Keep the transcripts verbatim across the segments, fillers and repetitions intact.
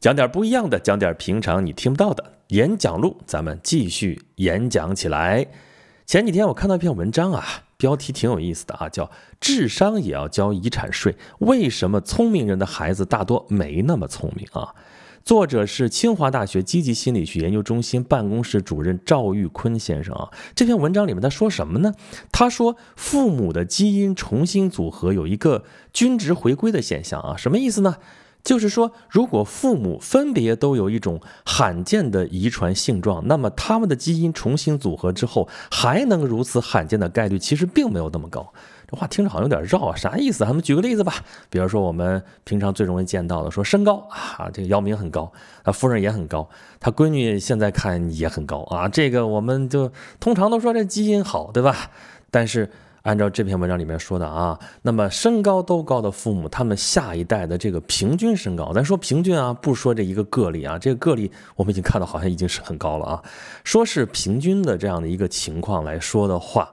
讲点不一样的，讲点平常你听不到的。演讲录，咱们继续演讲起来。前几天我看到一篇文章啊，标题挺有意思的啊，叫智商也要交遗产税，为什么聪明人的孩子大多没那么聪明啊？作者是清华大学积极心理学研究中心办公室主任赵玉坤先生啊。这篇文章里面他说什么呢？他说父母的基因重新组合有一个均值回归的现象啊，什么意思呢？就是说如果父母分别都有一种罕见的遗传性状，那么他们的基因重新组合之后还能如此罕见的概率其实并没有那么高。这话听着好像有点绕啊，啥意思？咱们举个例子吧，比如说我们平常最容易见到的，说身高啊，这个姚明很高，他夫人也很高，他闺女现在看也很高啊，这个我们就通常都说这基因好，对吧？但是按照这篇文章里面说的啊，那么身高都高的父母，他们下一代的这个平均身高，咱说平均啊，不说这一个个例啊，这个个例我们已经看到好像已经是很高了啊，说是平均的这样的一个情况来说的话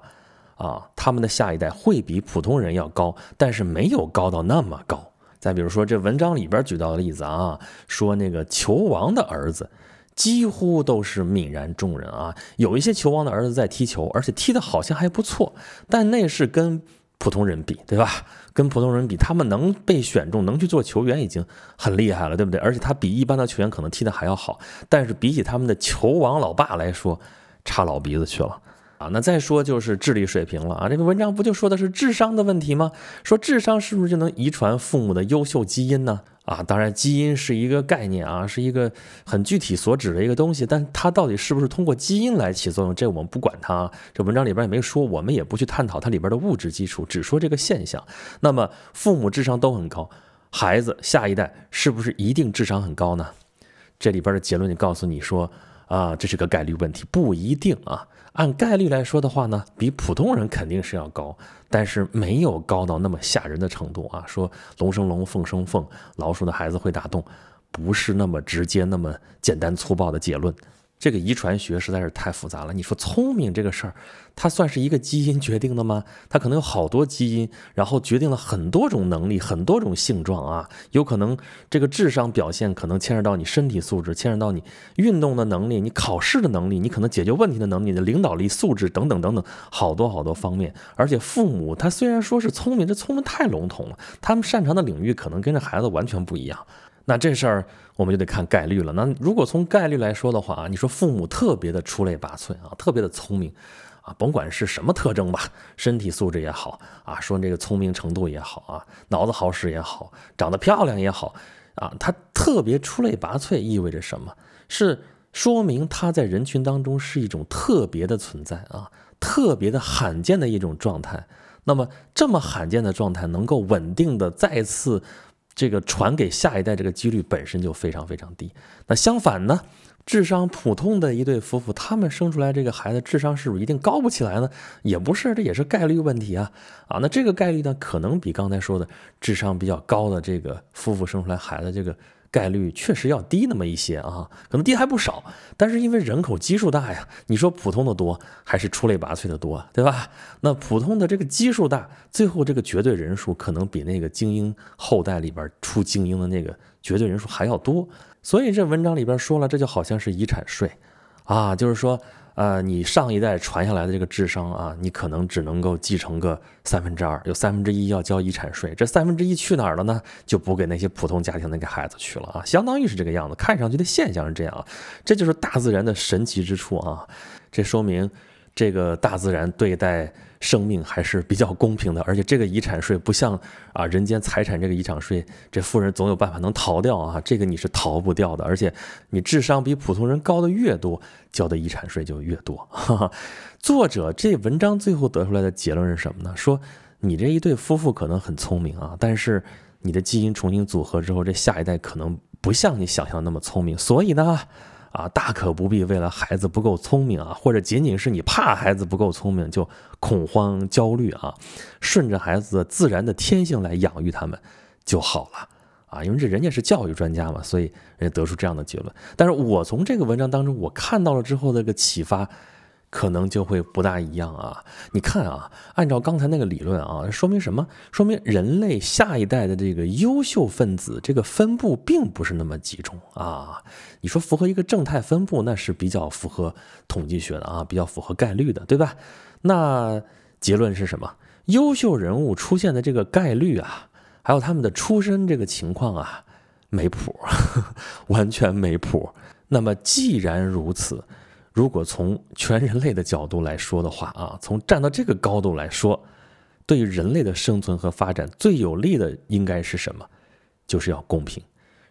啊，他们的下一代会比普通人要高，但是没有高到那么高。再比如说这文章里边举到的例子啊，说那个球王的儿子几乎都是泯然众人啊，有一些球王的儿子在踢球，而且踢得好像还不错，但那是跟普通人比，对吧？跟普通人比，他们能被选中，能去做球员已经很厉害了，对不对？而且他比一般的球员可能踢得还要好，但是比起他们的球王老爸来说，差老鼻子去了。啊，那再说就是智力水平了啊，这个文章不就说的是智商的问题吗？说智商是不是就能遗传父母的优秀基因呢？啊，当然基因是一个概念啊，是一个很具体所指的一个东西，但它到底是不是通过基因来起作用，这我们不管它啊，这文章里边也没说，我们也不去探讨它里边的物质基础，只说这个现象。那么父母智商都很高，孩子下一代是不是一定智商很高呢？这里边的结论就告诉你说啊，这是个概率问题，不一定啊。按概率来说的话呢，比普通人肯定是要高，但是没有高到那么吓人的程度啊。说龙生龙，凤生凤，老鼠的孩子会打洞，不是那么直接、那么简单粗暴的结论。这个遗传学实在是太复杂了。你说聪明这个事儿，它算是一个基因决定的吗？它可能有好多基因，然后决定了很多种能力、很多种性状啊。有可能这个智商表现可能牵扯到你身体素质，牵扯到你运动的能力、你考试的能力、你可能解决问题的能力、你的领导力、素质等等等等，好多好多方面。而且父母他虽然说是聪明，这聪明太笼统了，他们擅长的领域可能跟这孩子完全不一样。那这事儿我们就得看概率了。那如果从概率来说的话啊，你说父母特别的出类拔萃啊，特别的聪明啊，甭管是什么特征吧，身体素质也好啊，说这个聪明程度也好啊，脑子好使也好，长得漂亮也好啊，他特别出类拔萃意味着什么？是说明他在人群当中是一种特别的存在啊，特别的罕见的一种状态。那么这么罕见的状态能够稳定的再次这个传给下一代，这个几率本身就非常非常低。那相反呢，智商普通的一对夫妇，他们生出来这个孩子智商是不是一定高不起来呢？也不是，这也是概率问题啊。啊，那这个概率呢，可能比刚才说的智商比较高的这个夫妇生出来孩子这个概率确实要低那么一些啊，可能低还不少。但是因为人口基数大呀，你说普通的多还是出类拔萃的多，对吧？那普通的这个基数大，最后这个绝对人数可能比那个精英后代里边出精英的那个绝对人数还要多。所以这文章里边说了，这就好像是遗产税啊，就是说呃，你上一代传下来的这个智商啊，你可能只能够继承个三分之二，有三分之一要交遗产税。这三分之一去哪儿了呢？就补给那些普通家庭那个孩子去了啊，相当于是这个样子。看上去的现象是这样啊，这就是大自然的神奇之处啊。这说明这个大自然对待生命还是比较公平的，而且这个遗产税不像啊人间财产这个遗产税，这富人总有办法能逃掉啊，这个你是逃不掉的。而且你智商比普通人高的越多，交的遗产税就越多。哈哈，作者这文章最后得出来的结论是什么呢？说你这一对夫妇可能很聪明啊，但是你的基因重新组合之后，这下一代可能不像你想象那么聪明，所以呢啊，大可不必为了孩子不够聪明啊，或者仅仅是你怕孩子不够聪明就恐慌焦虑啊，顺着孩子自然的天性来养育他们就好了啊，因为这人家是教育专家嘛，所以人家得出这样的结论。但是我从这个文章当中我看到了之后的一个启发，可能就会不大一样啊。你看啊，按照刚才那个理论啊，说明什么？说明人类下一代的这个优秀分子这个分布并不是那么集中啊。你说符合一个正态分布，那是比较符合统计学的啊，比较符合概率的，对吧？那结论是什么？优秀人物出现的这个概率啊，还有他们的出身这个情况啊，没谱，呵呵，完全没谱。那么既然如此，如果从全人类的角度来说的话啊，从站到这个高度来说，对于人类的生存和发展最有利的应该是什么？就是要公平，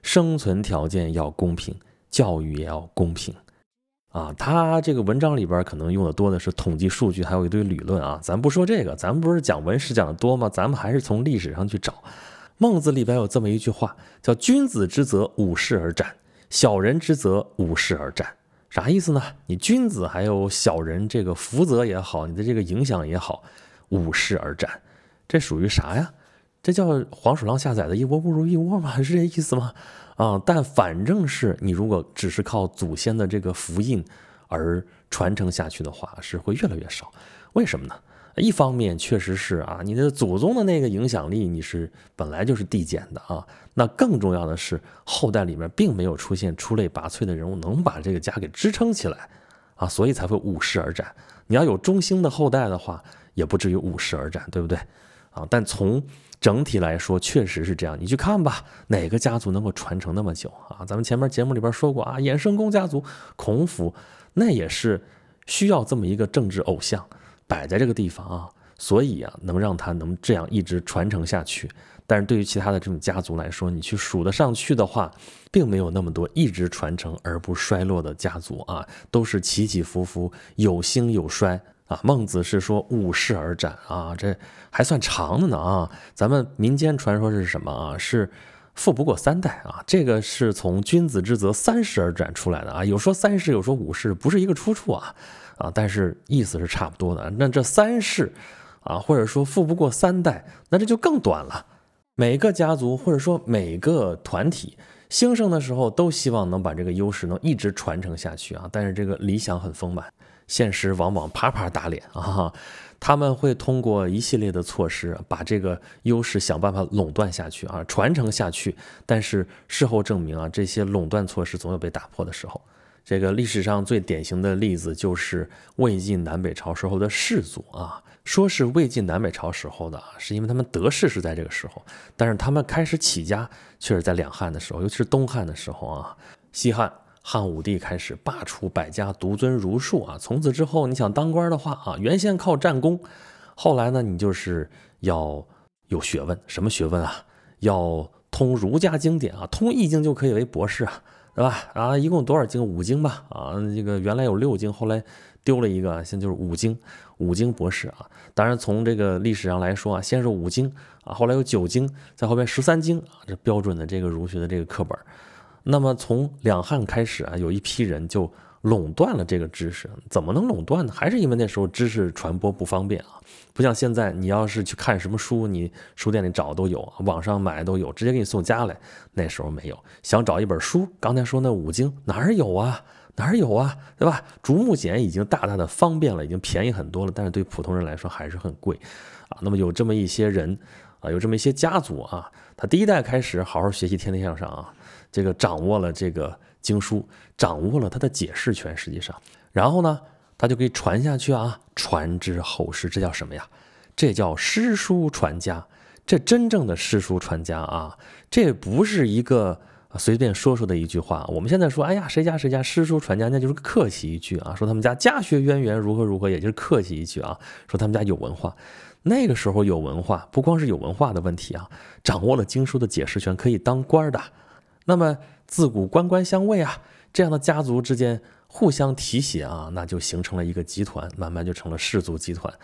生存条件要公平，教育也要公平。啊，他这个文章里边可能用的多的是统计数据，还有一堆理论啊，咱不说这个，咱们不是讲文史讲的多吗？咱们还是从历史上去找。孟子里边有这么一句话，叫君子之泽，五世而斩；小人之泽，五世而斩。啥意思呢？你君子还有小人这个福泽也好，你的这个影响也好，五世而斩，这属于啥呀？这叫黄鼠狼下崽的，一窝不如一窝吗？是这意思吗？啊，但反正是你如果只是靠祖先的这个福荫而传承下去的话，是会越来越少。为什么呢？一方面确实是啊，你的祖宗的那个影响力你是本来就是递减的啊。那更重要的是，后代里面并没有出现出类拔萃的人物能把这个家给支撑起来啊，所以才会五世而斩。你要有中兴的后代的话，也不至于五世而斩，对不对？啊，但从整体来说确实是这样，你去看吧，哪个家族能够传承那么久啊？咱们前面节目里边说过啊，衍圣公家族，孔府那也是需要这么一个政治偶像摆在这个地方啊，所以啊，能让他能这样一直传承下去。但是对于其他的这种家族来说，你去数得上去的话，并没有那么多一直传承而不衰落的家族啊，都是起起伏伏，有兴有衰。啊，孟子是说五世而斩啊，这还算长的呢啊。咱们民间传说是什么啊？是富不过三代啊，这个是从君子之泽三世而斩出来的啊。有说三世，有说五世，不是一个出处啊啊，但是意思是差不多的。那这三世啊，或者说富不过三代，那这就更短了。每个家族或者说每个团体兴盛的时候，都希望能把这个优势能一直传承下去啊，但是这个理想很丰满。现实往往啪啪打脸啊！他们会通过一系列的措施把这个优势想办法垄断下去啊，传承下去。但是事后证明啊，这些垄断措施总有被打破的时候。这个历史上最典型的例子就是魏晋南北朝时候的士族啊，说是魏晋南北朝时候的，是因为他们得势是在这个时候，但是他们开始起家却是在两汉的时候，尤其是东汉的时候啊，西汉。汉武帝开始罢黜百家，独尊儒术啊！从此之后，你想当官的话啊，原先靠战功，后来呢，你就是要有学问，什么学问啊？要通儒家经典啊，通易经就可以为博士啊，对吧？啊，一共多少经？五经吧？啊，这个原来有六经，后来丢了一个，现在就是五经，五经博士啊。当然，从这个历史上来说啊，先是五经啊，后来有九经，在后边十三经啊，这标准的这个儒学的这个课本。那么从两汉开始啊，有一批人就垄断了这个知识。怎么能垄断呢？还是因为那时候知识传播不方便啊，不像现在，你要是去看什么书，你书店里找都有，网上买都有，直接给你送家来。那时候没有，想找一本书，刚才说那五经哪儿有啊？哪儿有啊？对吧？《竹木简》已经大大的方便了，已经便宜很多了，但是对普通人来说还是很贵啊。那么有这么一些人啊，有这么一些家族啊，他第一代开始好好学习，天天向上啊。这个掌握了这个经书，掌握了它的解释权，实际上，然后呢，它就可以传下去啊，传之后世，这叫什么呀？这叫诗书传家，这真正的诗书传家啊，这不是一个随便说说的一句话。我们现在说，哎呀，谁家谁家诗书传家，那就是客气一句啊，说他们家家学渊源如何如何，也就是客气一句啊，说他们家有文化。那个时候有文化，不光是有文化的问题啊，掌握了经书的解释权，可以当官的。那么自古官官相卫啊，这样的家族之间互相提携啊，那就形成了一个集团，慢慢就成了氏族集团。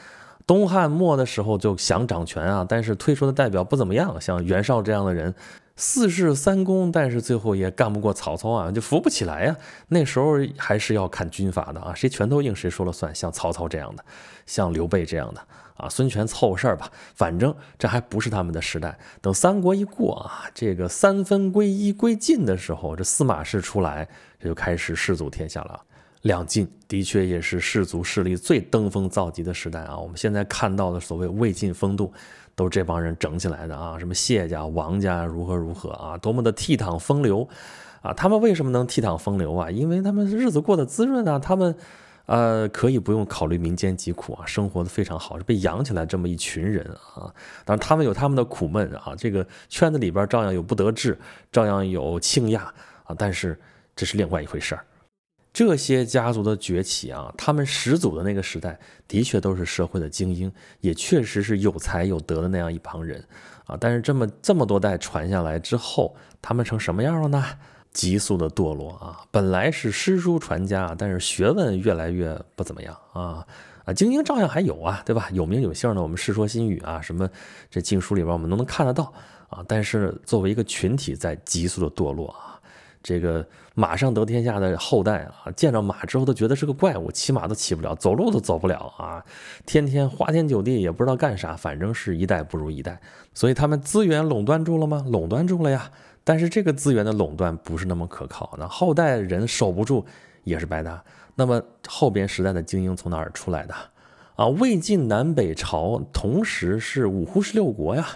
东汉末的时候就想掌权啊，但是推出的代表不怎么样，像袁绍这样的人，四世三公，但是最后也干不过曹操啊，就扶不起来啊。那时候还是要看军阀的啊，谁拳头硬谁说了算，像曹操这样的，像刘备这样的。啊，孙权凑事儿吧，反正这还不是他们的时代。等三国一过啊，这个三分归一归晋的时候，这司马氏出来，这就开始氏族天下了。两晋的确也是士族势力最登峰造极的时代啊！我们现在看到的所谓魏晋风度，都是这帮人整起来的啊！什么谢家、王家如何如何啊，多么的倜傥风流啊！他们为什么能倜傥风流啊？因为他们日子过得滋润啊，他们呃可以不用考虑民间疾苦啊，生活的非常好，是被养起来这么一群人啊！当然他们有他们的苦闷啊，这个圈子里边照样有不得志，照样有倾轧啊，但是这是另外一回事儿。这些家族的崛起啊，他们始祖的那个时代的确都是社会的精英，也确实是有才有德的那样一帮人啊。但是这么这么多代传下来之后，他们成什么样了呢？急速的堕落啊！本来是诗书传家，但是学问越来越不怎么样啊。啊，精英照样还有啊，对吧？有名有姓的，我们《世说新语》啊，什么这禁书里边我们都能看得到啊。但是作为一个群体，在急速的堕落啊。这个马上得天下的后代啊，见着马之后都觉得是个怪物，骑马都骑不了，走路都走不了啊！天天花天酒地，也不知道干啥，反正是一代不如一代。所以他们资源垄断住了吗？垄断住了呀！但是这个资源的垄断不是那么可靠，那后代人守不住也是白搭。那么后边时代的精英从哪儿出来的啊？魏晋南北朝同时是五胡十六国呀。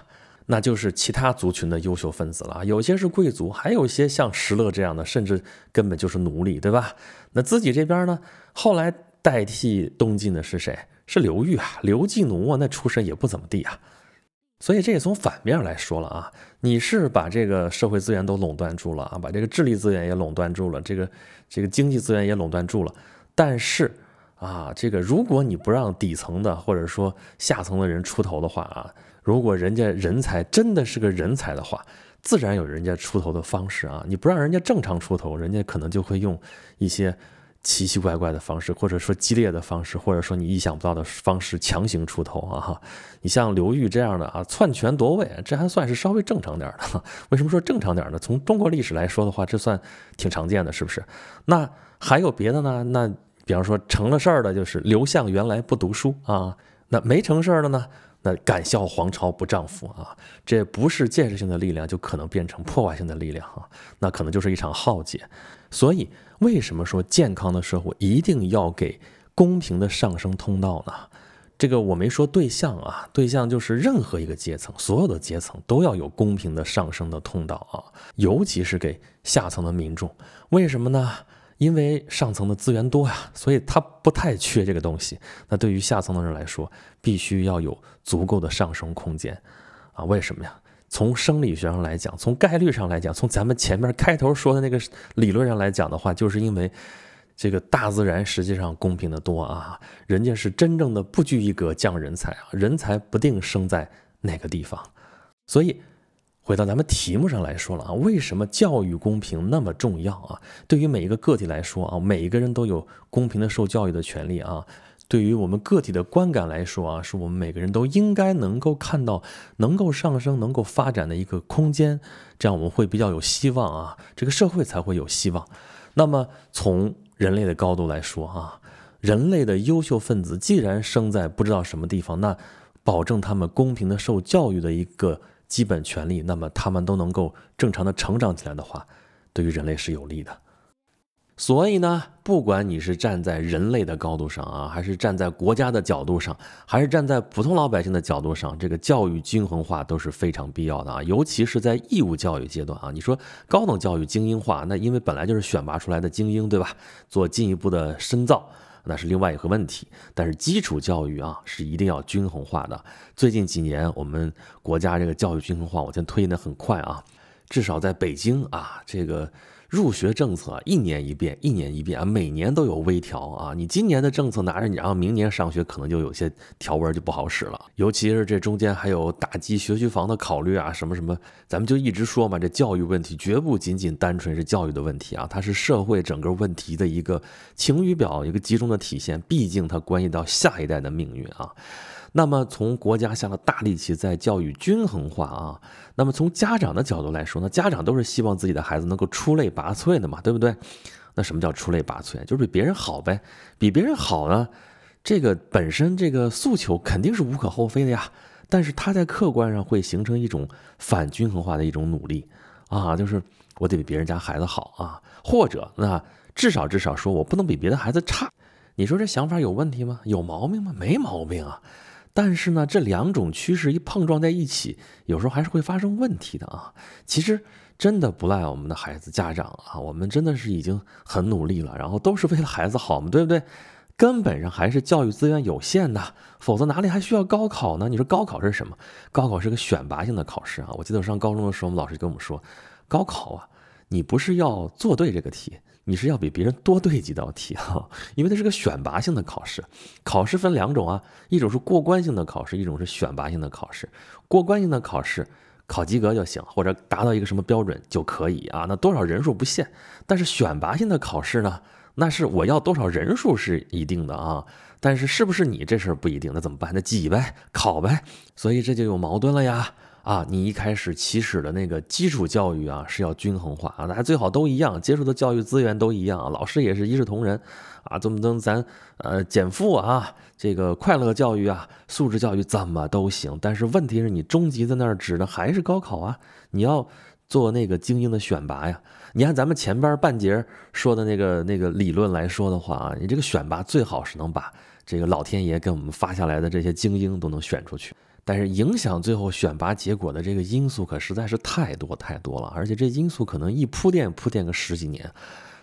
那就是其他族群的优秀分子了，有些是贵族，还有些像石勒这样的，甚至根本就是奴隶，对吧？那自己这边呢，后来代替东晋的是谁？是刘裕啊，刘季奴啊，那出身也不怎么地啊。所以这也从反面来说了啊，你是把这个社会资源都垄断住了啊，把这个智力资源也垄断住了，这个这个经济资源也垄断住了，但是啊，这个如果你不让底层的或者说下层的人出头的话啊。如果人家人才真的是个人才的话，自然有人家出头的方式啊！你不让人家正常出头，人家可能就会用一些奇奇怪怪的方式，或者说激烈的方式，或者说你意想不到的方式强行出头啊！你像刘裕这样的啊，篡权夺位，这还算是稍微正常点的。为什么说正常点呢？从中国历史来说的话，这算挺常见的，是不是？那还有别的呢？那比方说成了事儿的，就是刘向原来不读书啊，那没成事儿的呢？那敢笑皇朝不丈夫啊，这不是建设性的力量，就可能变成破坏性的力量啊，那可能就是一场浩劫。所以为什么说健康的社会一定要给公平的上升通道呢？这个我没说对象啊，对象就是任何一个阶层，所有的阶层都要有公平的上升的通道啊，尤其是给下层的民众。为什么呢？因为上层的资源多啊，所以他不太缺这个东西。那对于下层的人来说，必须要有足够的上升空间啊！为什么呀？从生理学上来讲，从概率上来讲，从咱们前面开头说的那个理论上来讲的话，就是因为这个大自然实际上公平的多啊，人家是真正的不拘一格降人才啊，人才不定生在哪个地方。所以回到咱们题目上来说了啊，为什么教育公平那么重要啊？对于每一个个体来说啊，每一个人都有公平的受教育的权利啊。对于我们个体的观感来说啊，是我们每个人都应该能够看到能够上升、能够发展的一个空间，这样我们会比较有希望啊，这个社会才会有希望。那么从人类的高度来说啊，人类的优秀分子既然生在不知道什么地方，那保证他们公平的受教育的一个基本权利，那么他们都能够正常的成长起来的话，对于人类是有利的。所以呢，不管你是站在人类的高度上啊，还是站在国家的角度上，还是站在普通老百姓的角度上，这个教育均衡化都是非常必要的啊，尤其是在义务教育阶段啊。你说高等教育精英化，那因为本来就是选拔出来的精英，对吧？做进一步的深造，那是另外一个问题，但是基础教育啊是一定要均衡化的。最近几年我们国家这个教育均衡化我觉得推进的很快啊，至少在北京啊，这个入学政策、啊、一年一变一年一变啊，每年都有微调啊，你今年的政策拿着你，然后明年上学可能就有些条文就不好使了，尤其是这中间还有打击学区房的考虑啊，什么什么，咱们就一直说嘛，这教育问题绝不仅仅单纯是教育的问题啊，它是社会整个问题的一个晴雨表，一个集中的体现，毕竟它关系到下一代的命运啊。那么从国家下了大力气在教育均衡化啊，那么从家长的角度来说呢，家长都是希望自己的孩子能够出类拔萃的嘛，对不对？那什么叫出类拔萃？就是比别人好呗。比别人好呢，这个本身这个诉求肯定是无可厚非的呀，但是它在客观上会形成一种反均衡化的一种努力啊，就是我得比别人家孩子好啊，或者那至少至少说我不能比别的孩子差。你说这想法有问题吗？有毛病吗？没毛病啊。但是呢，这两种趋势一碰撞在一起，有时候还是会发生问题的啊。其实真的不赖我们的孩子家长啊，我们真的是已经很努力了，然后都是为了孩子好嘛，对不对？根本上还是教育资源有限的，否则哪里还需要高考呢？你说高考是什么？高考是个选拔性的考试啊。我记得我上高中的时候，我们老师跟我们说，高考啊，你不是要做对这个题，你是要比别人多对几道题啊，因为它是个选拔性的考试。考试分两种啊，一种是过关性的考试，一种是选拔性的考试。过关性的考试考及格就行，或者达到一个什么标准就可以啊，那多少人数不限。但是选拔性的考试呢，那是我要多少人数是一定的啊，但是是不是你这事儿不一定，那怎么办？那挤呗，考呗。所以这就有矛盾了呀。啊，你一开始起始的那个基础教育啊是要均衡化啊，大家最好都一样，接触的教育资源都一样啊，老师也是一视同仁啊，怎么怎么咱呃减负啊，这个快乐教育啊，素质教育怎么都行。但是问题是你终极在那儿指的还是高考啊，你要做那个精英的选拔呀。你按咱们前边半节说的那个那个理论来说的话啊，你这个选拔最好是能把这个老天爷给我们发下来的这些精英都能选出去。但是影响最后选拔结果的这个因素可实在是太多太多了，而且这因素可能一铺垫铺垫个十几年，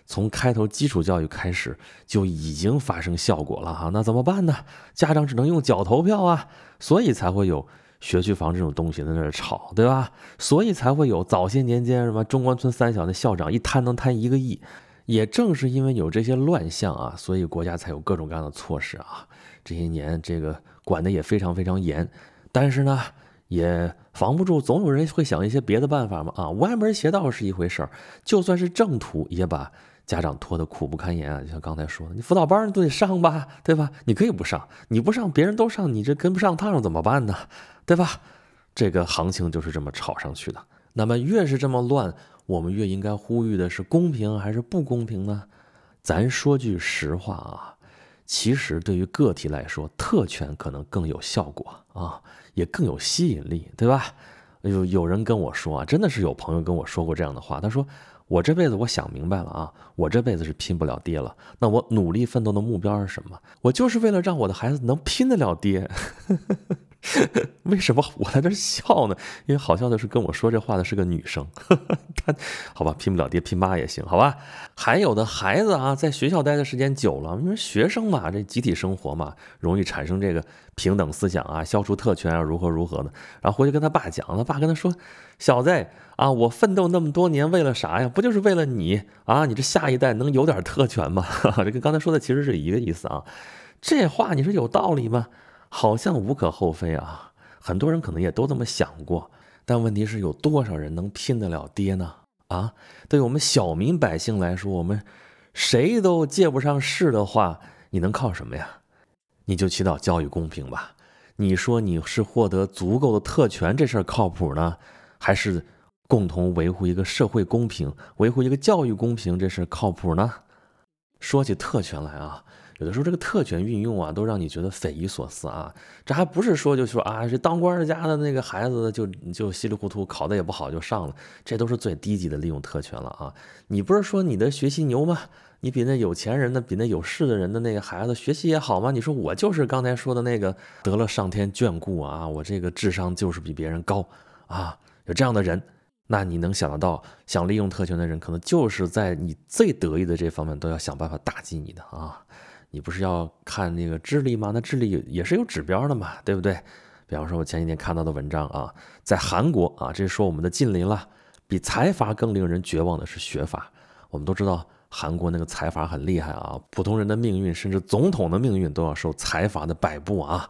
从开头基础教育开始就已经发生效果了哈，那怎么办呢？家长只能用脚投票啊，所以才会有学区房这种东西在那儿吵，对吧？所以才会有早些年间什么中关村三小的校长一贪能贪一个亿，也正是因为有这些乱象啊，所以国家才有各种各样的措施啊，这些年这个管的也非常非常严。但是呢，也防不住总有人会想一些别的办法嘛啊，歪门邪道是一回事儿，就算是正途也把家长拖得苦不堪言啊。就像刚才说的，你辅导班都得上吧，对吧？你可以不上，你不上别人都上，你这跟不上趟怎么办呢？对吧？这个行情就是这么炒上去的。那么越是这么乱，我们越应该呼吁的是公平还是不公平呢？咱说句实话啊，其实对于个体来说，特权可能更有效果啊，也更有吸引力，对吧？有有人跟我说啊，真的是有朋友跟我说过这样的话，他说我这辈子我想明白了啊，我这辈子是拼不了爹了，那我努力奋斗的目标是什么？我就是为了让我的孩子能拼得了爹。为什么我在这笑呢？因为好笑的是跟我说这话的是个女生。她好吧，拼不了爹拼妈也行，好吧。还有的孩子啊，在学校待的时间久了，因为学生嘛，这集体生活嘛，容易产生这个平等思想啊，消除特权啊，如何如何的。然后回去跟他爸讲，他爸跟他说，小子啊，我奋斗那么多年为了啥呀？不就是为了你啊，你这下一代能有点特权吗？这跟刚才说的其实是一个意思啊。这话你说有道理吗？好像无可厚非啊，很多人可能也都这么想过，但问题是有多少人能拼得了爹呢？啊，对于我们小民百姓来说，我们谁都借不上势的话，你能靠什么呀？你就祈祷教育公平吧。你说你是获得足够的特权这事儿靠谱呢，还是共同维护一个社会公平、维护一个教育公平这事儿靠谱呢？说起特权来啊，有的时候这个特权运用啊，都让你觉得匪夷所思啊。这还不是说就说啊，这当官家的那个孩子就就稀里糊涂考得也不好就上了，这都是最低级的利用特权了啊。你不是说你的学习牛吗？你比那有钱人的、比那有势的人的那个孩子学习也好吗？你说我就是刚才说的那个得了上天眷顾啊，我这个智商就是比别人高啊，有这样的人。那你能想得到，想利用特权的人，可能就是在你最得意的这方面都要想办法打击你的啊。你不是要看那个智力吗？那智力也是有指标的嘛，对不对？比方说我前几天看到的文章啊，在韩国啊，这说我们的近邻了，比财阀更令人绝望的是学阀。我们都知道韩国那个财阀很厉害啊，普通人的命运甚至总统的命运都要受财阀的摆布啊。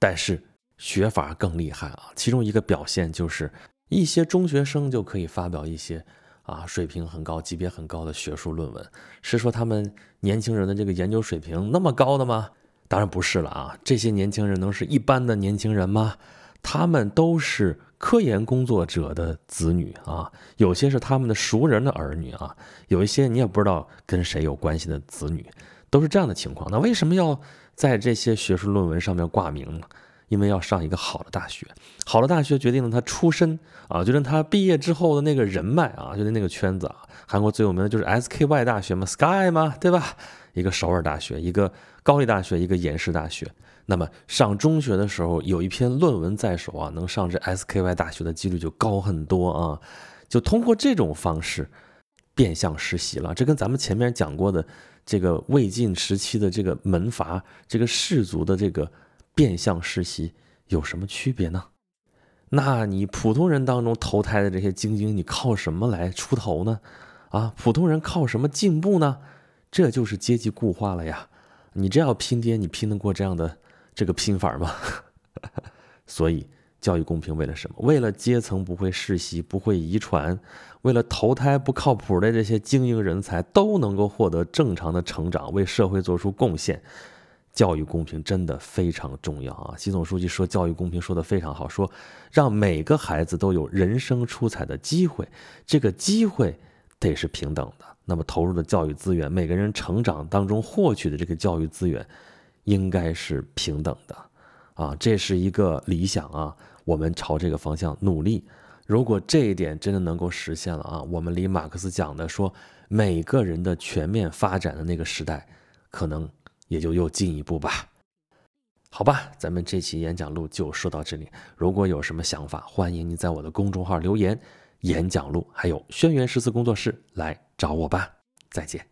但是学阀更厉害啊，其中一个表现就是一些中学生就可以发表一些啊，水平很高、级别很高的学术论文，是说他们年轻人的这个研究水平那么高的吗？当然不是了啊！这些年轻人能是一般的年轻人吗？他们都是科研工作者的子女啊，有些是他们的熟人的儿女啊，有一些你也不知道跟谁有关系的子女，都是这样的情况。那为什么要在这些学术论文上面挂名呢？因为要上一个好的大学，好的大学决定了他出身啊，决定他毕业之后的那个人脉啊，决定那个圈子啊。韩国最有名的就是 S K Y 大学嘛 ，S K Y 嘛，对吧？一个首尔大学，一个高丽大学，一个延世大学。那么上中学的时候有一篇论文在手啊，能上这 S K Y 大学的几率就高很多啊。就通过这种方式变相实习了，这跟咱们前面讲过的这个魏晋时期的这个门阀，这个士族的这个变相实习有什么区别呢？那你普通人当中投胎的这些精英，你靠什么来出头呢？啊，普通人靠什么进步呢？这就是阶级固化了呀！你这要拼爹，你拼得过这样的这个拼法吗？所以教育公平为了什么？为了阶层不会世袭，不会遗传，为了投胎不靠谱的这些精英人才都能够获得正常的成长，为社会做出贡献。教育公平真的非常重要啊！习总书记说教育公平说得非常好，说让每个孩子都有人生出彩的机会，这个机会得是平等的。那么投入的教育资源，每个人成长当中获取的这个教育资源应该是平等的啊！这是一个理想啊，我们朝这个方向努力。如果这一点真的能够实现了啊，我们离马克思讲的说每个人的全面发展的那个时代，可能也就又进一步吧。好吧，咱们这期演讲录就说到这里。如果有什么想法，欢迎您在我的公众号留言，演讲录还有轩辕十四工作室来找我吧。再见。